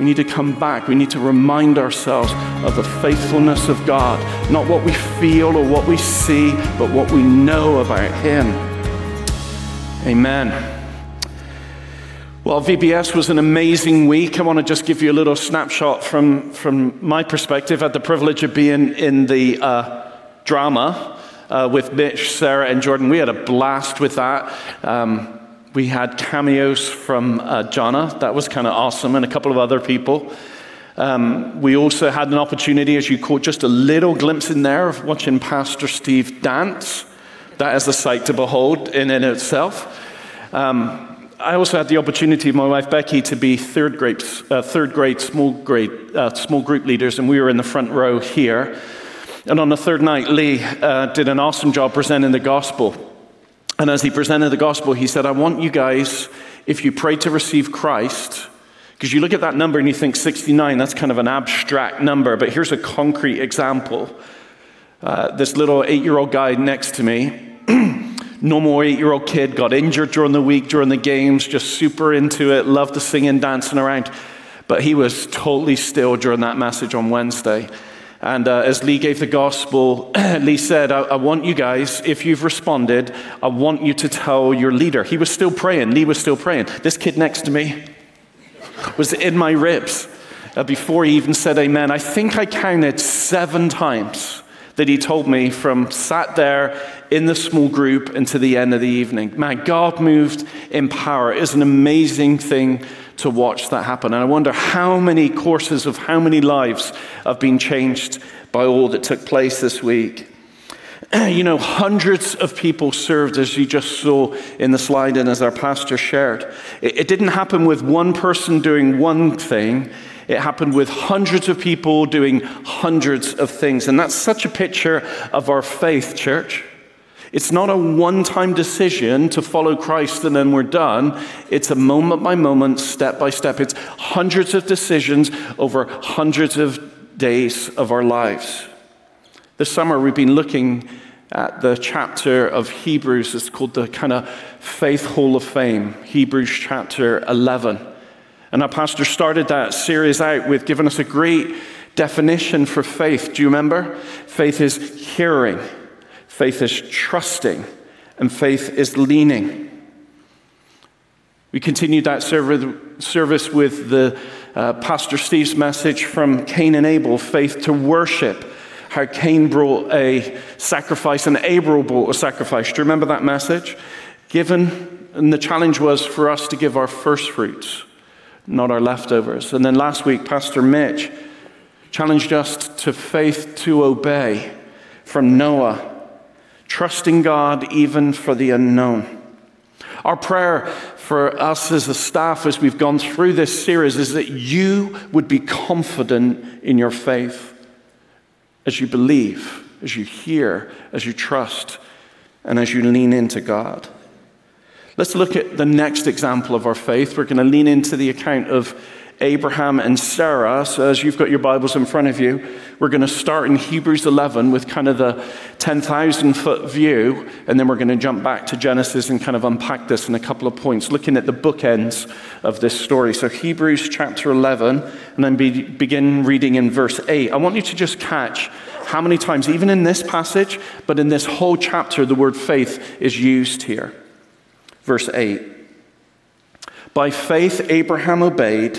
We need to come back. We need to remind ourselves of the faithfulness of God, not what we feel or what we see, but what we know about Him. Amen. Well, VBS was an amazing week. I want to just give you a little snapshot from my perspective. I had the privilege of being in the drama with Mitch, Sarah, and Jordan. We had a blast with that. We had cameos from Jana. That was kind of awesome, and a couple of other people. We also had an opportunity, as you caught just a little glimpse in there, of watching Pastor Steve dance. That is a sight to behold in itself. I also had the opportunity, my wife Becky, to be third grade small group leaders, and we were in the front row here. And on the third night, Lee did an awesome job presenting the gospel. And as he presented the gospel, he said, I want you guys, if you pray to receive Christ, because you look at that number and you think 69, that's kind of an abstract number, but here's a concrete example. This little 8-year-old guy next to me, normal 8-year-old kid, got injured during the week, during the games, just super into it, loved the singing, dancing around. But he was totally still during that message on Wednesday. And as Lee gave the gospel, Lee said, I want you guys, if you've responded, I want you to tell your leader. He was still praying. Lee was still praying. This kid next to me was in my ribs before he even said amen. I think I counted 7 times that he told me from sat there in the small group until the end of the evening. Man, God moved in power. It's an amazing thing to watch that happen. And I wonder how many courses of how many lives have been changed by all that took place this week. You know, hundreds of people served, as you just saw in the slide and as our pastor shared. It didn't happen with one person doing one thing. It happened with hundreds of people doing hundreds of things. And that's such a picture of our faith, church. It's not a one-time decision to follow Christ and then we're done. It's a moment-by-moment, step-by-step. It's hundreds of decisions over hundreds of days of our lives. This summer we've been looking at the chapter of Hebrews. It's called the kind of Faith Hall of Fame, Hebrews chapter 11. And our pastor started that series out with giving us a great definition for faith. Do you remember? Faith is hearing, faith is trusting, and faith is leaning. We continued that service with the Pastor Steve's message from Cain and Abel, faith to worship, how Cain brought a sacrifice and Abel brought a sacrifice. Do you remember that message? And the challenge was for us to give our first fruits, not our leftovers. And then last week, Pastor Mitch challenged us to faith to obey from Noah, trusting God even for the unknown. Our prayer for us as a staff as we've gone through this series is that you would be confident in your faith as you believe, as you hear, as you trust, and as you lean into God. Let's look at the next example of our faith. We're going to lean into the account of Abraham and Sarah. So as you've got your Bibles in front of you, we're going to start in Hebrews 11 with kind of the 10,000-foot view, and then we're going to jump back to Genesis and kind of unpack this in a couple of points, looking at the bookends of this story. So Hebrews chapter 11, and then begin reading in verse 8. I want you to just catch how many times, even in this passage, but in this whole chapter, the word faith is used here. Verse 8, by faith Abraham obeyed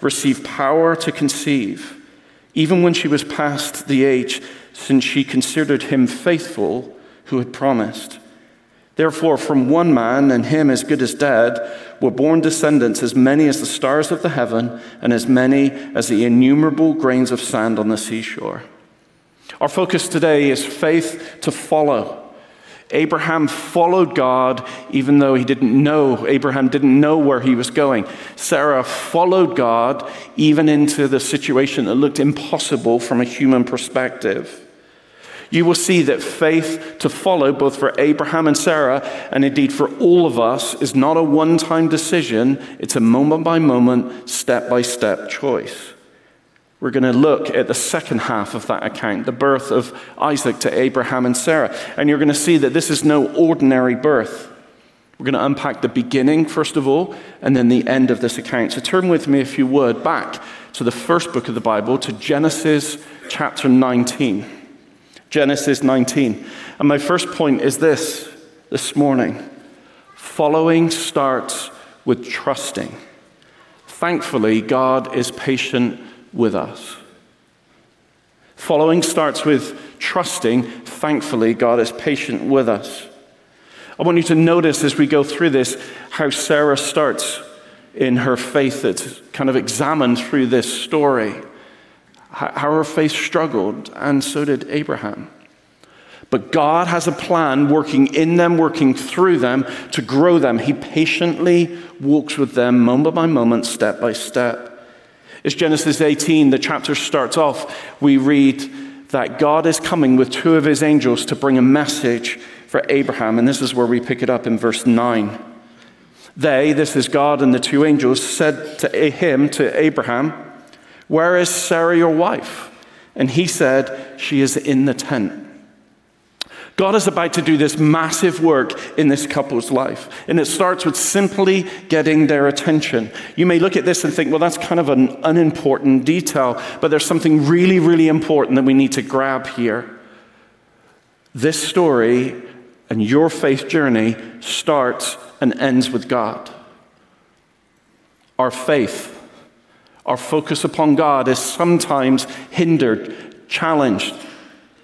received power to conceive, even when she was past the age, since she considered him faithful who had promised. Therefore, from one man, and him as good as dead, were born descendants as many as the stars of the heaven and as many as the innumerable grains of sand on the seashore. Our focus today is faith to follow. Abraham followed God even though Abraham didn't know where he was going. Sarah followed God even into the situation that looked impossible from a human perspective. You will see that faith to follow, both for Abraham and Sarah, and indeed for all of us, is not a one-time decision. It's a moment-by-moment, step-by-step choice. We're going to look at the second half of that account, the birth of Isaac to Abraham and Sarah. And you're going to see that this is no ordinary birth. We're going to unpack the beginning, first of all, and then the end of this account. So turn with me, if you would, back to the first book of the Bible, to Genesis chapter 19. Genesis 19. And my first point is this morning. Following starts with trusting. Thankfully, God is patient with us. Following starts with trusting. Thankfully, God is patient with us. I want you to notice as we go through this how Sarah starts in her faith that's kind of examined through this story. How her faith struggled, and so did Abraham. But God has a plan working in them, working through them, to grow them. He patiently walks with them moment by moment, step by step. It's Genesis 18, the chapter starts off. We read that God is coming with two of his angels to bring a message for Abraham, and this is where we pick it up in verse 9. They, this is God and the two angels, said to Abraham, "Where is Sarah, your wife?" And he said, "She is in the tent." God is about to do this massive work in this couple's life. And it starts with simply getting their attention. You may look at this and think, well, that's kind of an unimportant detail, but there's something really, really important that we need to grab here. This story and your faith journey starts and ends with God. Our faith, our focus upon God is sometimes hindered, challenged,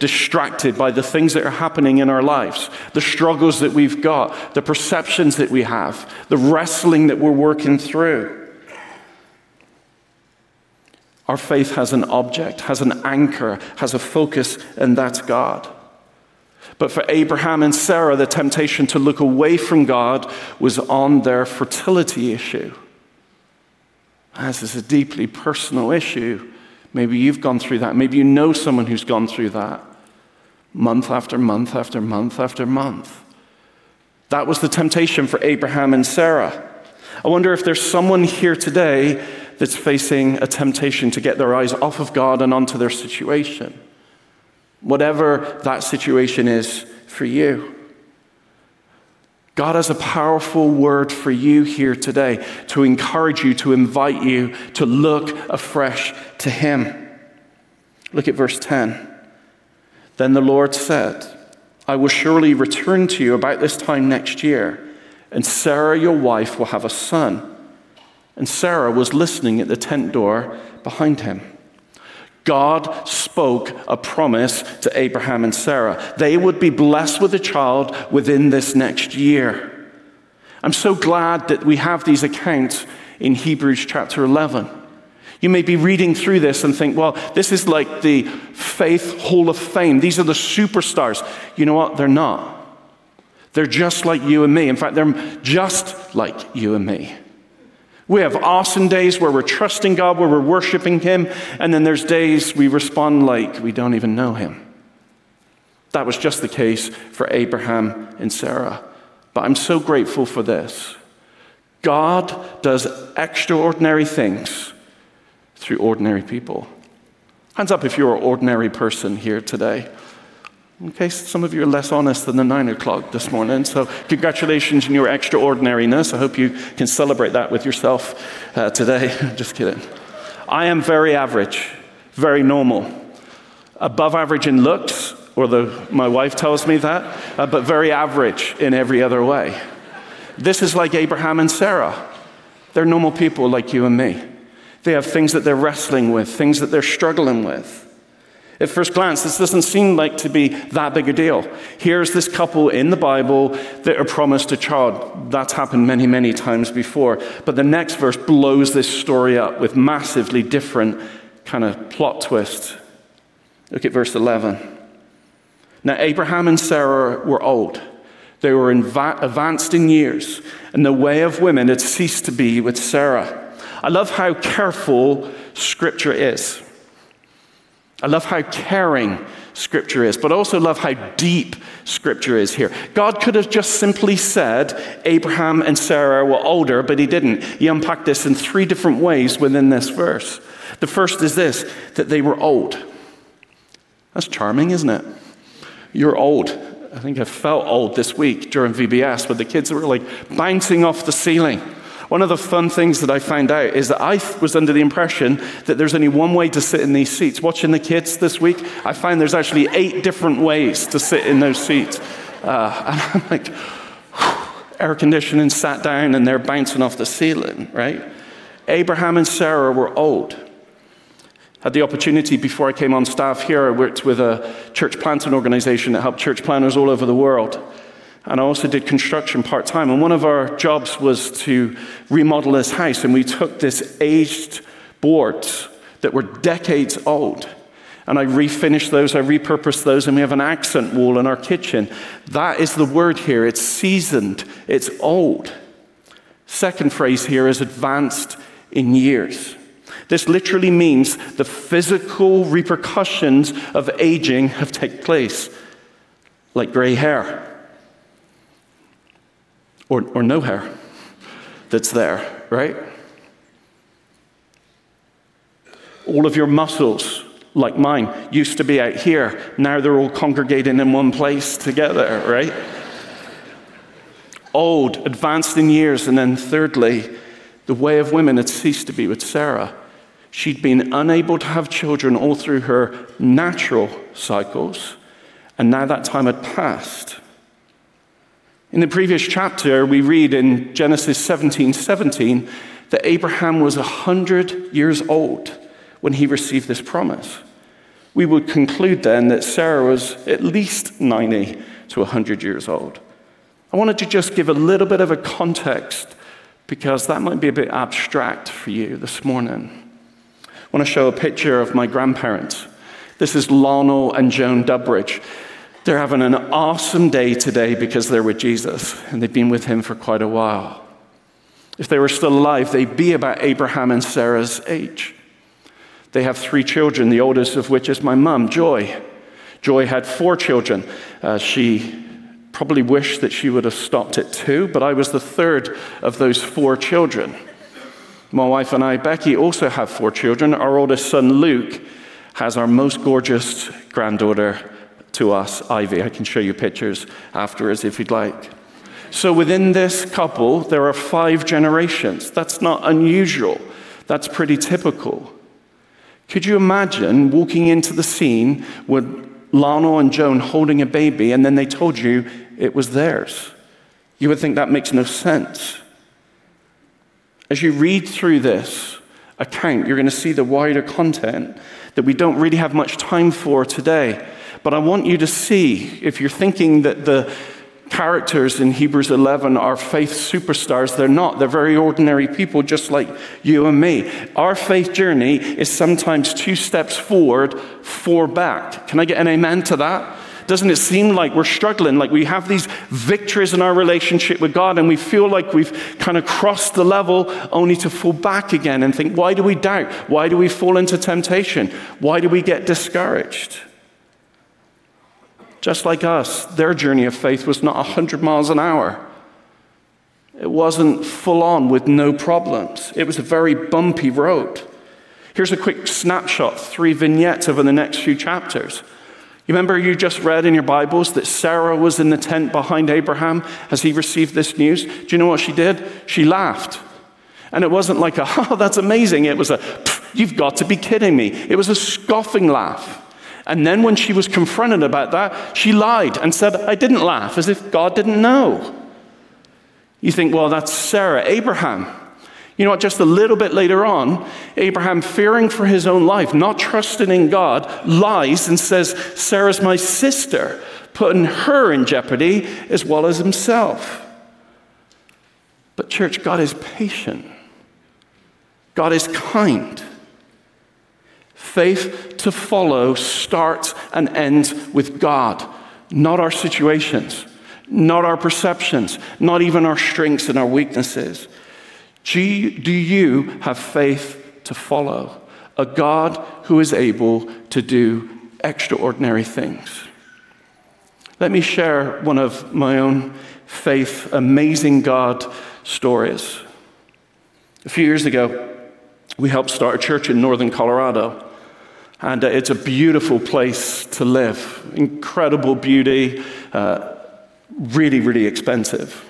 distracted by the things that are happening in our lives, the struggles that we've got, the perceptions that we have, the wrestling that we're working through. Our faith has an object, has an anchor, has a focus, and that's God. But for Abraham and Sarah, the temptation to look away from God was on their fertility issue. This is a deeply personal issue. Maybe you've gone through that. Maybe you know someone who's gone through that month after month after month after month. That was the temptation for Abraham and Sarah. I wonder if there's someone here today that's facing a temptation to get their eyes off of God and onto their situation, whatever that situation is for you. God has a powerful word for you here today to encourage you, to invite you to look afresh to him. Look at verse 10. Then the Lord said, "I will surely return to you about this time next year, and Sarah, your wife, will have a son." And Sarah was listening at the tent door behind him. God spoke a promise to Abraham and Sarah. They would be blessed with a child within this next year. I'm so glad that we have these accounts in Hebrews chapter 11. You may be reading through this and think, well, this is like the faith hall of fame. These are the superstars. You know what? They're not. They're just like you and me. In fact, they're just like you and me. We have awesome days where we're trusting God, where we're worshiping him, and then there's days we respond like we don't even know him. That was just the case for Abraham and Sarah. But I'm so grateful for this. God does extraordinary things through ordinary people. Hands up if you're an ordinary person here today. Okay, some of you are less honest than the 9 o'clock this morning, so congratulations on your extraordinariness. I hope you can celebrate that with yourself today. Just kidding. I am very average, very normal. Above average in looks, although my wife tells me that, but very average in every other way. This is like Abraham and Sarah. They're normal people like you and me. They have things that they're wrestling with, things that they're struggling with. At first glance, this doesn't seem like to be that big a deal. Here's this couple in the Bible that are promised a child. That's happened many, many times before. But the next verse blows this story up with massively different kind of plot twists. Look at verse 11. Now, Abraham and Sarah were old. They were advanced in years, and the way of women had ceased to be with Sarah. I love how careful Scripture is. I love how caring Scripture is, but also love how deep Scripture is here. God could have just simply said Abraham and Sarah were older, but he didn't. He unpacked this in three different ways within this verse. The first is this, that they were old. That's charming, isn't it? You're old. I think I felt old this week during VBS, but the kids were like bouncing off the ceiling. One of the fun things that I found out is that I was under the impression that there's only one way to sit in these seats. Watching the kids this week, I find there's actually 8 different ways to sit in those seats. And I'm like, air conditioning, sat down, and they're bouncing off the ceiling, right? Abraham and Sarah were old. Had the opportunity before I came on staff here, I worked with a church planting organization that helped church planters all over the world. And I also did construction part-time. And one of our jobs was to remodel this house. And we took this aged boards that were decades old. And I refinished those, I repurposed those, and we have an accent wall in our kitchen. That is the word here. It's seasoned. It's old. Second phrase here is advanced in years. This literally means the physical repercussions of aging have taken place, like gray hair or no hair that's there, right? All of your muscles, like mine, used to be out here. Now they're all congregating in one place together, right? Old, advanced in years, and then thirdly, the way of women had ceased to be with Sarah. She'd been unable to have children all through her natural cycles, and now that time had passed. In the previous chapter, we read in Genesis 17:17 that Abraham was 100 years old when he received this promise. We would conclude then that Sarah was at least 90 to 100 years old. I wanted to just give a little bit of a context because that might be a bit abstract for you this morning. I want to show a picture of my grandparents. This is Lionel and Joan Dubbridge. They're having an awesome day today because they're with Jesus, and they've been with him for quite a while. If they were still alive, they'd be about Abraham and Sarah's age. They have 3 children, the oldest of which is my mum, Joy. Joy had 4 children. She probably wished that she would have stopped at 2, but I was the third of those 4 children. My wife and I, Becky, also have 4 children. Our oldest son, Luke, has our most gorgeous granddaughter to us, Ivy. I can show you pictures afterwards if you'd like. So within this couple, there are 5 generations. That's not unusual. That's pretty typical. Could you imagine walking into the scene with Lionel and Joan holding a baby, and then they told you it was theirs? You would think that makes no sense. As you read through this account, you're going to see the wider content that we don't really have much time for today. But I want you to see, if you're thinking that the characters in Hebrews 11 are faith superstars, they're not. They're very ordinary people, just like you and me. Our faith journey is sometimes 2 steps forward, 4 back. Can I get an amen to that? Doesn't it seem like we're struggling, like we have these victories in our relationship with God, and we feel like we've kind of crossed the level only to fall back again and think, why do we doubt? Why do we fall into temptation? Why do we get discouraged? Just like us, their journey of faith was not 100 miles an hour. It wasn't full on with no problems. It was a very bumpy road. Here's a quick snapshot, 3 vignettes over the next few chapters. You remember you just read in your Bibles that Sarah was in the tent behind Abraham as he received this news. Do you know what she did? She laughed. And it wasn't like a, oh, that's amazing. It was a, you've got to be kidding me. It was a scoffing laugh. And then when she was confronted about that, she lied and said, I didn't laugh, as if God didn't know. You think, well, that's Sarah, Abraham. You know what, just a little bit later on, Abraham, fearing for his own life, not trusting in God, lies and says, Sarah's my sister, putting her in jeopardy as well as himself. But church, God is patient. God is kind. Faith to follow starts and ends with God, not our situations, not our perceptions, not even our strengths and our weaknesses. Do you have faith to follow a God who is able to do extraordinary things? Let me share one of my own faith, amazing God stories. A few years ago, we helped start a church in northern Colorado, and it's a beautiful place to live. Incredible beauty, really, really expensive.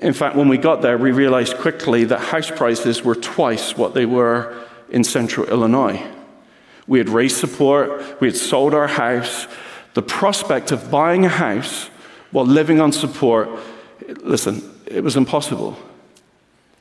In fact, when we got there, we realized quickly that house prices were twice what they were in central Illinois. We had raised support, we had sold our house. The prospect of buying a house while living on support, listen, it was impossible.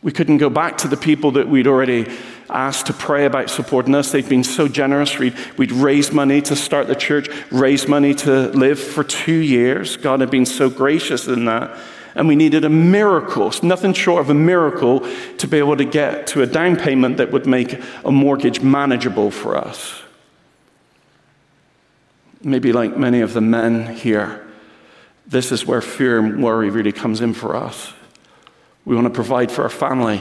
We couldn't go back to the people that we'd already asked to pray about supporting us. They'd been so generous. We'd raised money to start the church, raised money to live for 2 years. God had been so gracious in that. And we needed a miracle, nothing short of a miracle, to be able to get to a down payment that would make a mortgage manageable for us. Maybe like many of the men here, this is where fear and worry really comes in for us. We want to provide for our family,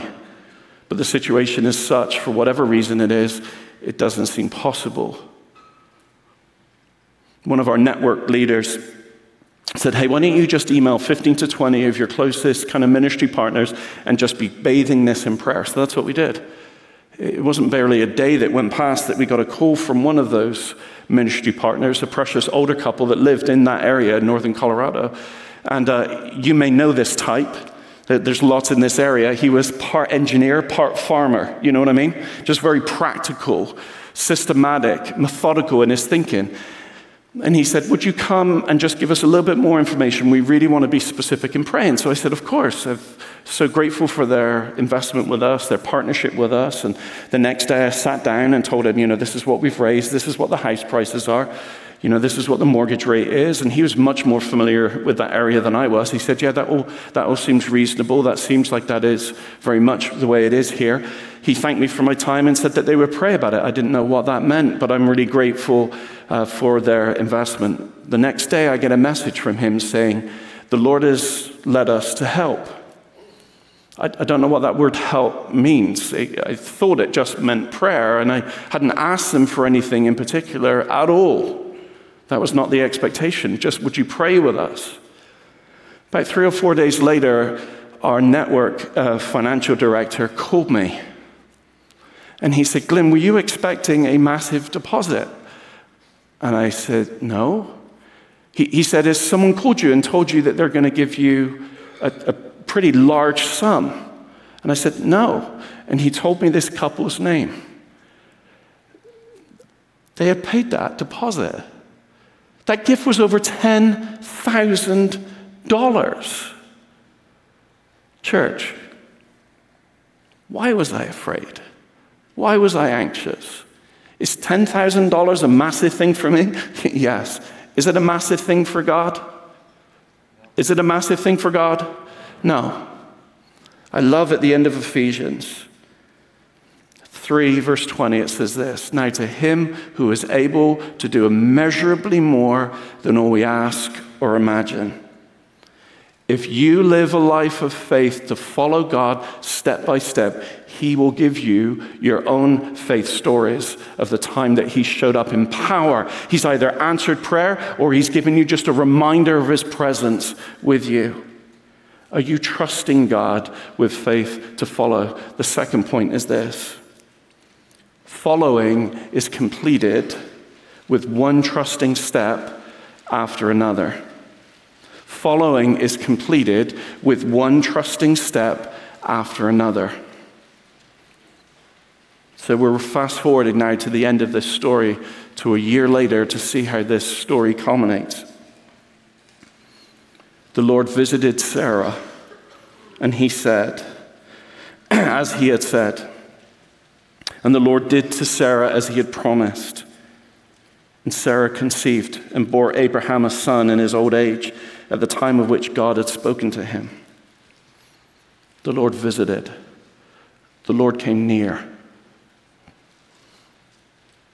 but the situation is such, for whatever reason it is, it doesn't seem possible. One of our network leaders said, hey, why don't you just email 15 to 20 of your closest kind of ministry partners and just be bathing this in prayer. So that's what we did. It wasn't barely a day that went past that we got a call from one of those ministry partners, a precious older couple that lived in that area in northern Colorado. And you may know this type. There's lots in this area. He was part engineer, part farmer. You know what I mean? Just very practical, systematic, methodical in his thinking. And he said, would you come and just give us a little bit more information? We really want to be specific in praying. So I said, of course. I'm so grateful for their investment with us, their partnership with us. And the next day I sat down and told him, you know, this is what we've raised. This is what the house prices are. You know, this is what the mortgage rate is. And he was much more familiar with that area than I was. He said, yeah, that all seems reasonable. That seems like that is very much the way it is here. He thanked me for my time and said that they would pray about it. I didn't know what that meant, but I'm really grateful for their investment. The next day I get a message from him saying, the Lord has led us to help. I don't know what that word help means. I thought it just meant prayer, and I hadn't asked them for anything in particular at all. That was not the expectation. Just, would you pray with us? About 3 or 4 days later, our network financial director called me. And he said, Glenn, were you expecting a massive deposit? And I said, no. He said, has someone called you and told you that they're going to give you a pretty large sum? And I said, no. And he told me this couple's name. They had paid that deposit. That gift was over $10,000. Church, why was I afraid? Why was I anxious? Is $10,000 a massive thing for me? Yes. Is it a massive thing for God? Is it a massive thing for God? No. I love at the end of Ephesians 3, verse 20, it says this, now to him who is able to do immeasurably more than all we ask or imagine. If you live a life of faith to follow God step by step, he will give you your own faith stories of the time that he showed up in power. He's either answered prayer or he's given you just a reminder of his presence with you. Are you trusting God with faith to follow? The second point is this. Following is completed with one trusting step after another. Following is completed with one trusting step after another. So we're fast forwarding now to the end of this story, to a year later, to see how this story culminates. The Lord visited Sarah, and he said, as he had said, and the Lord did to Sarah as he had promised. And Sarah conceived and bore Abraham a son in his old age at the time of which God had spoken to him. The Lord visited. The Lord came near.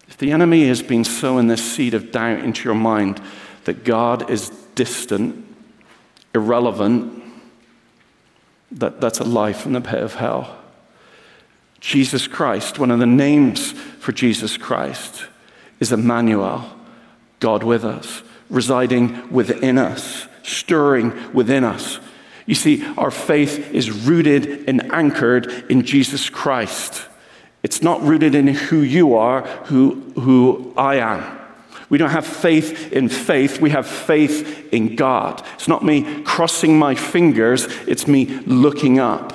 If the enemy has been sowing this seed of doubt into your mind that God is distant irrelevant, that's a lie from the pit of hell. Jesus Christ, one of the names for Jesus Christ is Emmanuel, God with us, residing within us, stirring within us. You see, our faith is rooted and anchored in Jesus Christ. It's not rooted in who you are, who I am. We don't have faith in faith, we have faith in God. It's not me crossing my fingers, it's me looking up.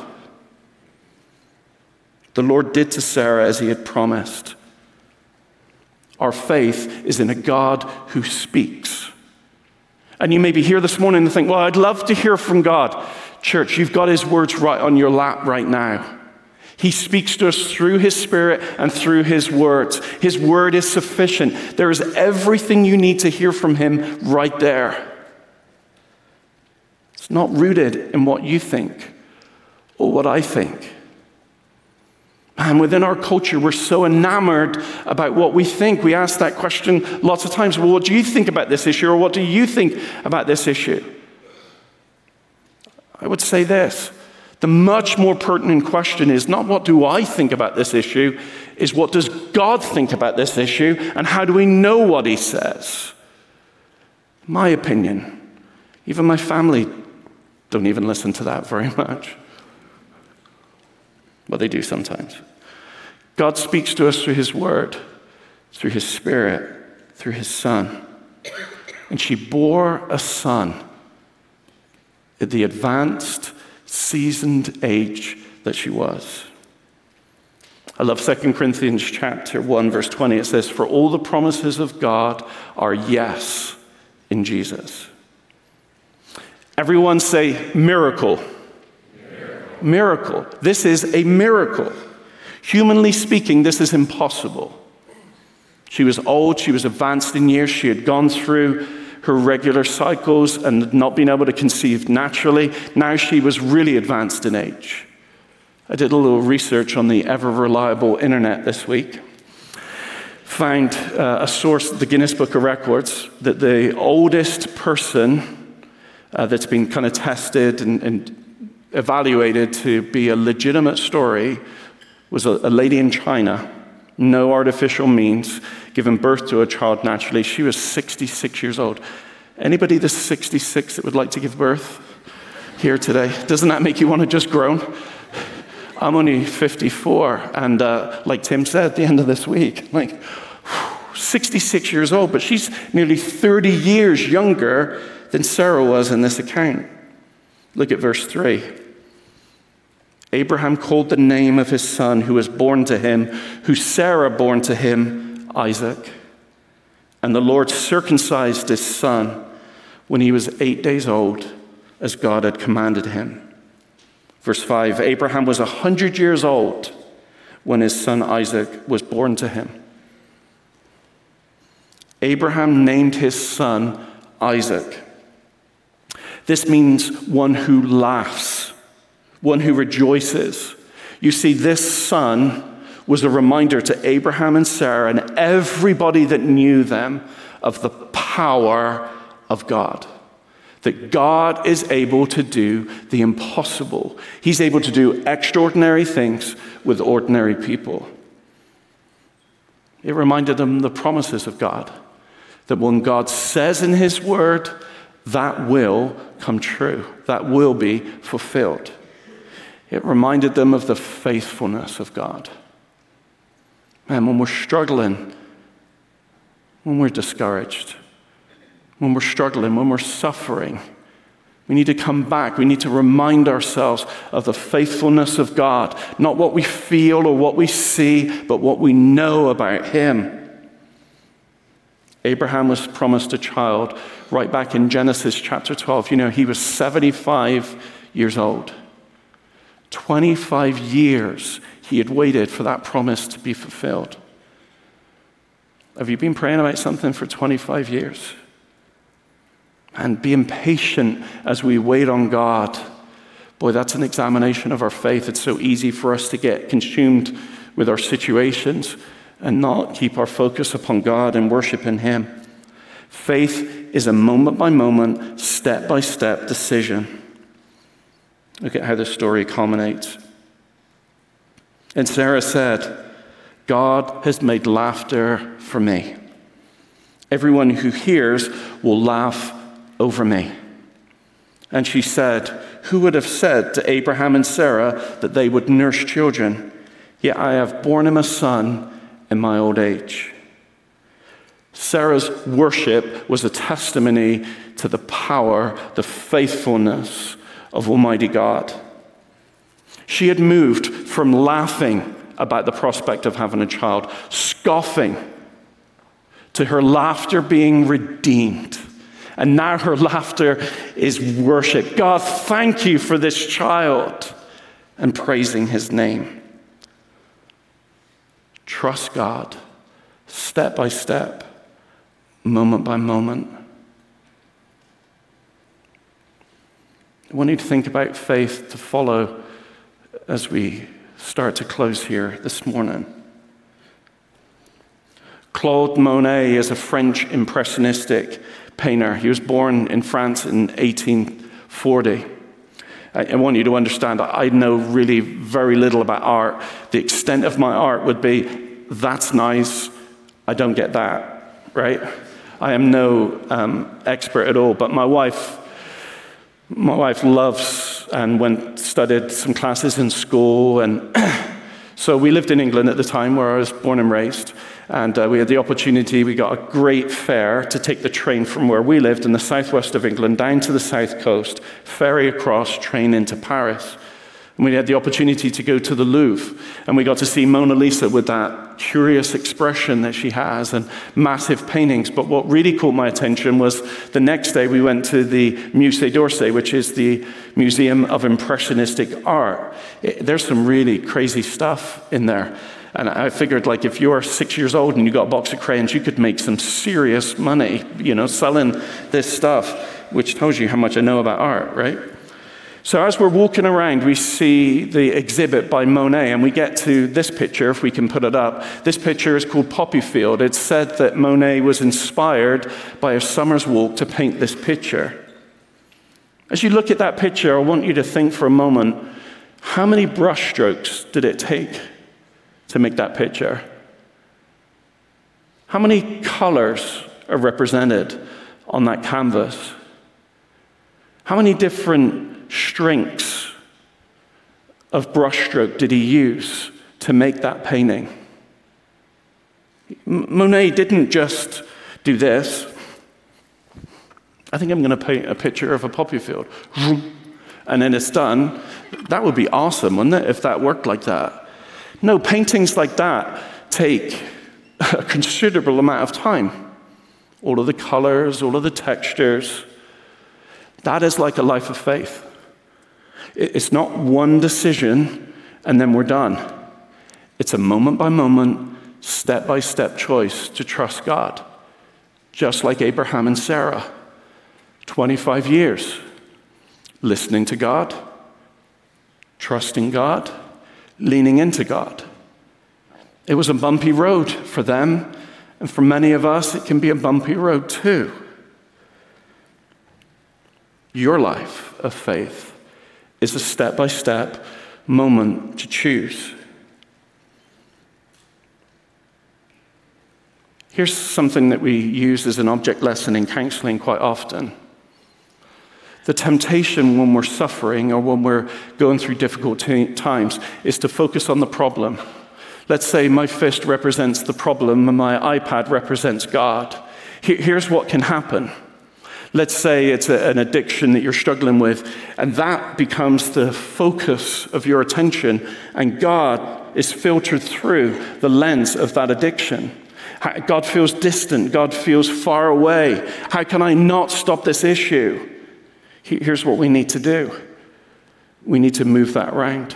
The Lord did to Sarah as he had promised. Our faith is in a God who speaks. And you may be here this morning and think, well, I'd love to hear from God. Church, you've got his words right on your lap right now. He speaks to us through his Spirit and through his words. His word is sufficient. There is everything you need to hear from him right there. It's not rooted in what you think or what I think. And within our culture, we're so enamored about what we think. We ask that question lots of times. Well, what do you think about this issue? Or what do you think about this issue? I would say this. The much more pertinent question is not what do I think about this issue, is what does God think about this issue, and how do we know what he says? My opinion, even my family don't even listen to that very much. Well, they do sometimes. God speaks to us through his word, through his Spirit, through his Son. And she bore a son at the advanced seasoned age that she was. I love 2 Corinthians chapter 1, verse 20. It says, "For all the promises of God are yes in Jesus." Everyone say, miracle. Miracle. Miracle. This is a miracle. Humanly speaking, this is impossible. She was old, she was advanced in years, she had gone through her regular cycles and not being able to conceive naturally. Now she was really advanced in age. I did a little research on the ever-reliable internet this week. Found a source, the Guinness Book of Records, that the oldest person that's been kind of tested and evaluated to be a legitimate story was a lady in China. No artificial means, given birth to a child naturally. She was 66 years old. Anybody that's 66 that would like to give birth here today? Doesn't that make you want to just groan? I'm only 54, and like Tim said, at the end of this week, 66 years old, but she's nearly 30 years younger than Sarah was in this account. Look at verse 3. Abraham called the name of his son who was born to him, who Sarah born to him, Isaac. And the Lord circumcised his son when he was 8 days old, as God had commanded him. Verse 5, Abraham was 100 years old when his son Isaac was born to him. Abraham named his son Isaac. This means one who laughs. One who rejoices. You see, this son was a reminder to Abraham and Sarah and everybody that knew them of the power of God. That God is able to do the impossible. He's able to do extraordinary things with ordinary people. It reminded them of the promises of God. That when God says in his word, that will come true. That will be fulfilled. It reminded them of the faithfulness of God. And when we're struggling, when we're discouraged, when we're struggling, when we're suffering, we need to come back. We need to remind ourselves of the faithfulness of God, not what we feel or what we see, but what we know about him. Abraham was promised a child right back in Genesis chapter 12. You know, he was 75 years old. 25 years he had waited for that promise to be fulfilled. Have you been praying about something for 25 years? And being patient as we wait on God, boy, that's an examination of our faith. It's so easy for us to get consumed with our situations and not keep our focus upon God and worshiping him. Faith is a moment-by-moment, step-by-step decision. Look at how the story culminates. And Sarah said, God has made laughter for me. Everyone who hears will laugh over me. And she said, who would have said to Abraham and Sarah that they would nurse children? Yet I have borne him a son in my old age. Sarah's worship was a testimony to the power, the faithfulness of Almighty God. She had moved from laughing about the prospect of having a child, scoffing, to her laughter being redeemed. And now her laughter is worship. God, thank you for this child, and praising his name. Trust God, step by step, moment by moment. I want you to think about faith to follow as we start to close here this morning. Claude Monet is a French impressionistic painter. He was born in France in 1840. I want you to understand that I know really very little about art. The extent of my art would be, that's nice, I don't get that, right? I am no expert at all, but my wife loves and studied some classes in school, and so we lived in England at the time where I was born and raised, and we had the opportunity, we got a great fare to take the train from where we lived in the southwest of England down to the south coast, ferry across, train into Paris. And we had the opportunity to go to the Louvre, and we got to see Mona Lisa with that curious expression that she has and massive paintings. But what really caught my attention was the next day we went to the Musée d'Orsay, which is the Museum of Impressionistic Art. There's some really crazy stuff in there. And I figured, like, if you're 6 years old and you got a box of crayons, you could make some serious money, you know, selling this stuff, which tells you how much I know about art, right? So as we're walking around, we see the exhibit by Monet, and we get to this picture, if we can put it up. This picture is called Poppy Field. It's said that Monet was inspired by a summer's walk to paint this picture. As you look at that picture, I want you to think for a moment, how many brushstrokes did it take to make that picture? How many colors are represented on that canvas? How many different strengths of brushstroke did he use to make that painting? Monet didn't just do this. I think I'm going to paint a picture of a poppy field, and then it's done. That would be awesome, wouldn't it, if that worked like that? No, paintings like that take a considerable amount of time. All of the colors, all of the textures. That is like a life of faith. It's not one decision and then we're done. It's a moment-by-moment, step-by-step choice to trust God, just like Abraham and Sarah. 25 years, listening to God, trusting God, leaning into God. It was a bumpy road for them, and for many of us, it can be a bumpy road too. Your life of faith is a step-by-step moment to choose. Here's something that we use as an object lesson in counseling quite often. The temptation when we're suffering or when we're going through difficult times is to focus on the problem. Let's say my fist represents the problem and my iPad represents God. Here's what can happen. Let's say it's an addiction that you're struggling with, and that becomes the focus of your attention, and God is filtered through the lens of that addiction. God feels distant. God feels far away. How can I not stop this issue? Here's what we need to do. We need to move that around.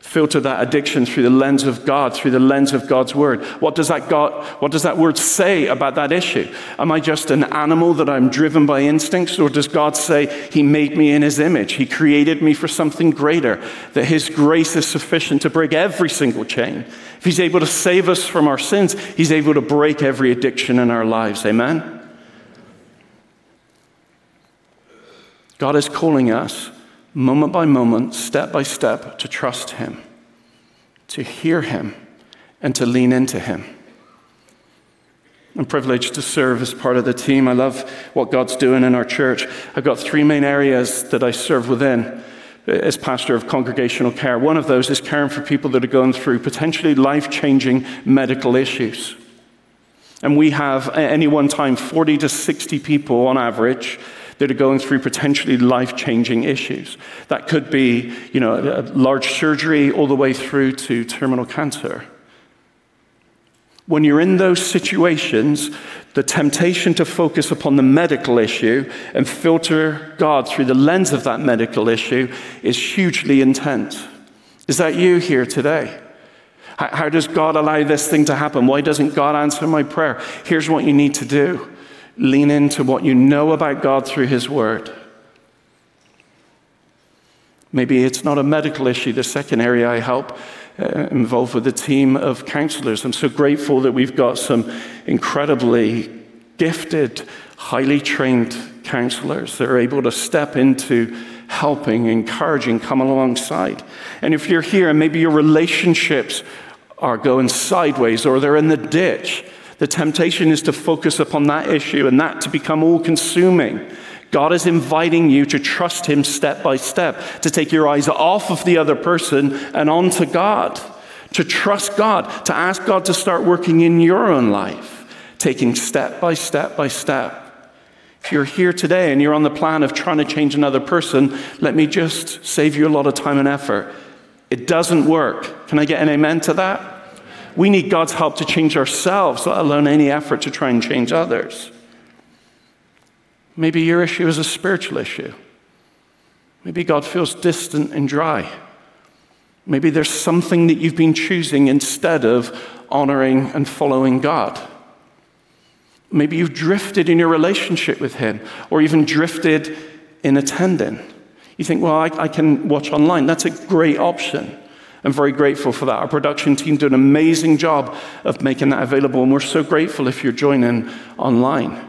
Filter that addiction through the lens of God, through the lens of God's word. What does that word say about that issue? Am I just an animal that I'm driven by instincts, or does God say he made me in his image? He created me for something greater, that his grace is sufficient to break every single chain. If he's able to save us from our sins, he's able to break every addiction in our lives. Amen? God is calling us, moment by moment, step by step, to trust him, to hear him, and to lean into him. I'm privileged to serve as part of the team. I love what God's doing in our church. I've got three main areas that I serve within as pastor of congregational care. One of those is caring for people that are going through potentially life-changing medical issues. And we have, at any one time, 40 to 60 people on average that are going through potentially life-changing issues. That could be, a large surgery all the way through to terminal cancer. When you're in those situations, the temptation to focus upon the medical issue and filter God through the lens of that medical issue is hugely intense. Is that you here today? How does God allow this thing to happen? Why doesn't God answer my prayer? Here's what you need to do. Lean into what you know about God through his word. Maybe it's not a medical issue. The second area I help involved with a team of counselors. I'm so grateful that we've got some incredibly gifted, highly trained counselors that are able to step into helping, encouraging, come alongside. And if you're here and maybe your relationships are going sideways or they're in the ditch, the temptation is to focus upon that issue and that to become all-consuming. God is inviting you to trust him step by step, to take your eyes off of the other person and onto God, to trust God, to ask God to start working in your own life, taking step by step by step. If you're here today and you're on the plan of trying to change another person, let me just save you a lot of time and effort. It doesn't work. Can I get an amen to that? We need God's help to change ourselves, let alone any effort to try and change others. Maybe your issue is a spiritual issue. Maybe God feels distant and dry. Maybe there's something that you've been choosing instead of honoring and following God. Maybe you've drifted in your relationship with him, or even drifted in attending. You think, well, I can watch online. That's a great option. I'm very grateful for that. Our production team did an amazing job of making that available, and we're so grateful if you're joining online.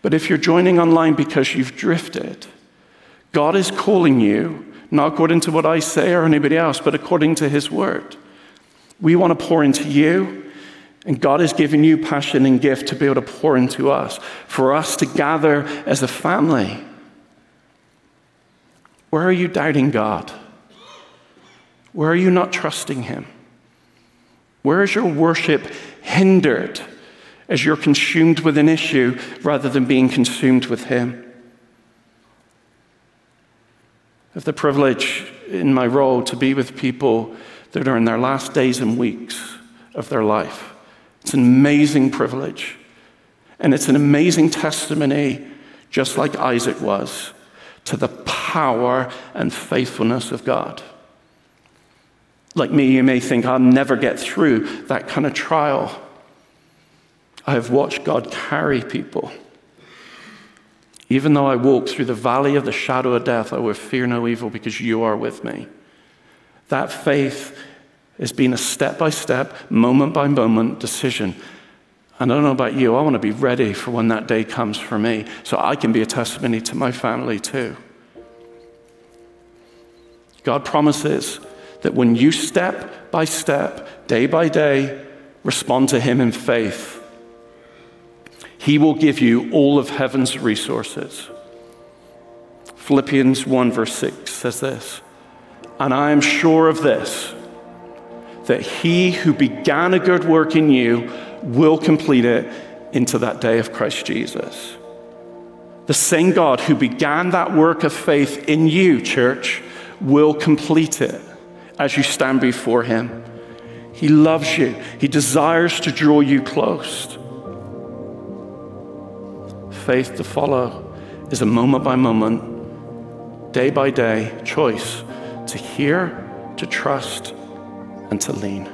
But if you're joining online because you've drifted, God is calling you, not according to what I say or anybody else, but according to his word. We want to pour into you, and God has given you passion and gift to be able to pour into us, for us to gather as a family. Where are you doubting God? Where are you not trusting him? Where is your worship hindered as you're consumed with an issue rather than being consumed with him? I have the privilege in my role to be with people that are in their last days and weeks of their life. It's an amazing privilege. And it's an amazing testimony, just like Isaac was, to the power and faithfulness of God. Like me, you may think, I'll never get through that kind of trial. I have watched God carry people. Even though I walk through the valley of the shadow of death, I will fear no evil because you are with me. That faith has been a step-by-step, moment-by-moment decision. And I don't know about you, I want to be ready for when that day comes for me, so I can be a testimony to my family too. God promises that when you step by step, day by day, respond to him in faith, he will give you all of heaven's resources. Philippians 1 verse 6 says this, and I am sure of this, that he who began a good work in you will complete it into that day of Christ Jesus. The same God who began that work of faith in you, church, will complete it as you stand before him. He loves you. He desires to draw you close. Faith to follow is a moment by moment, day by day choice to hear, to trust, and to lean.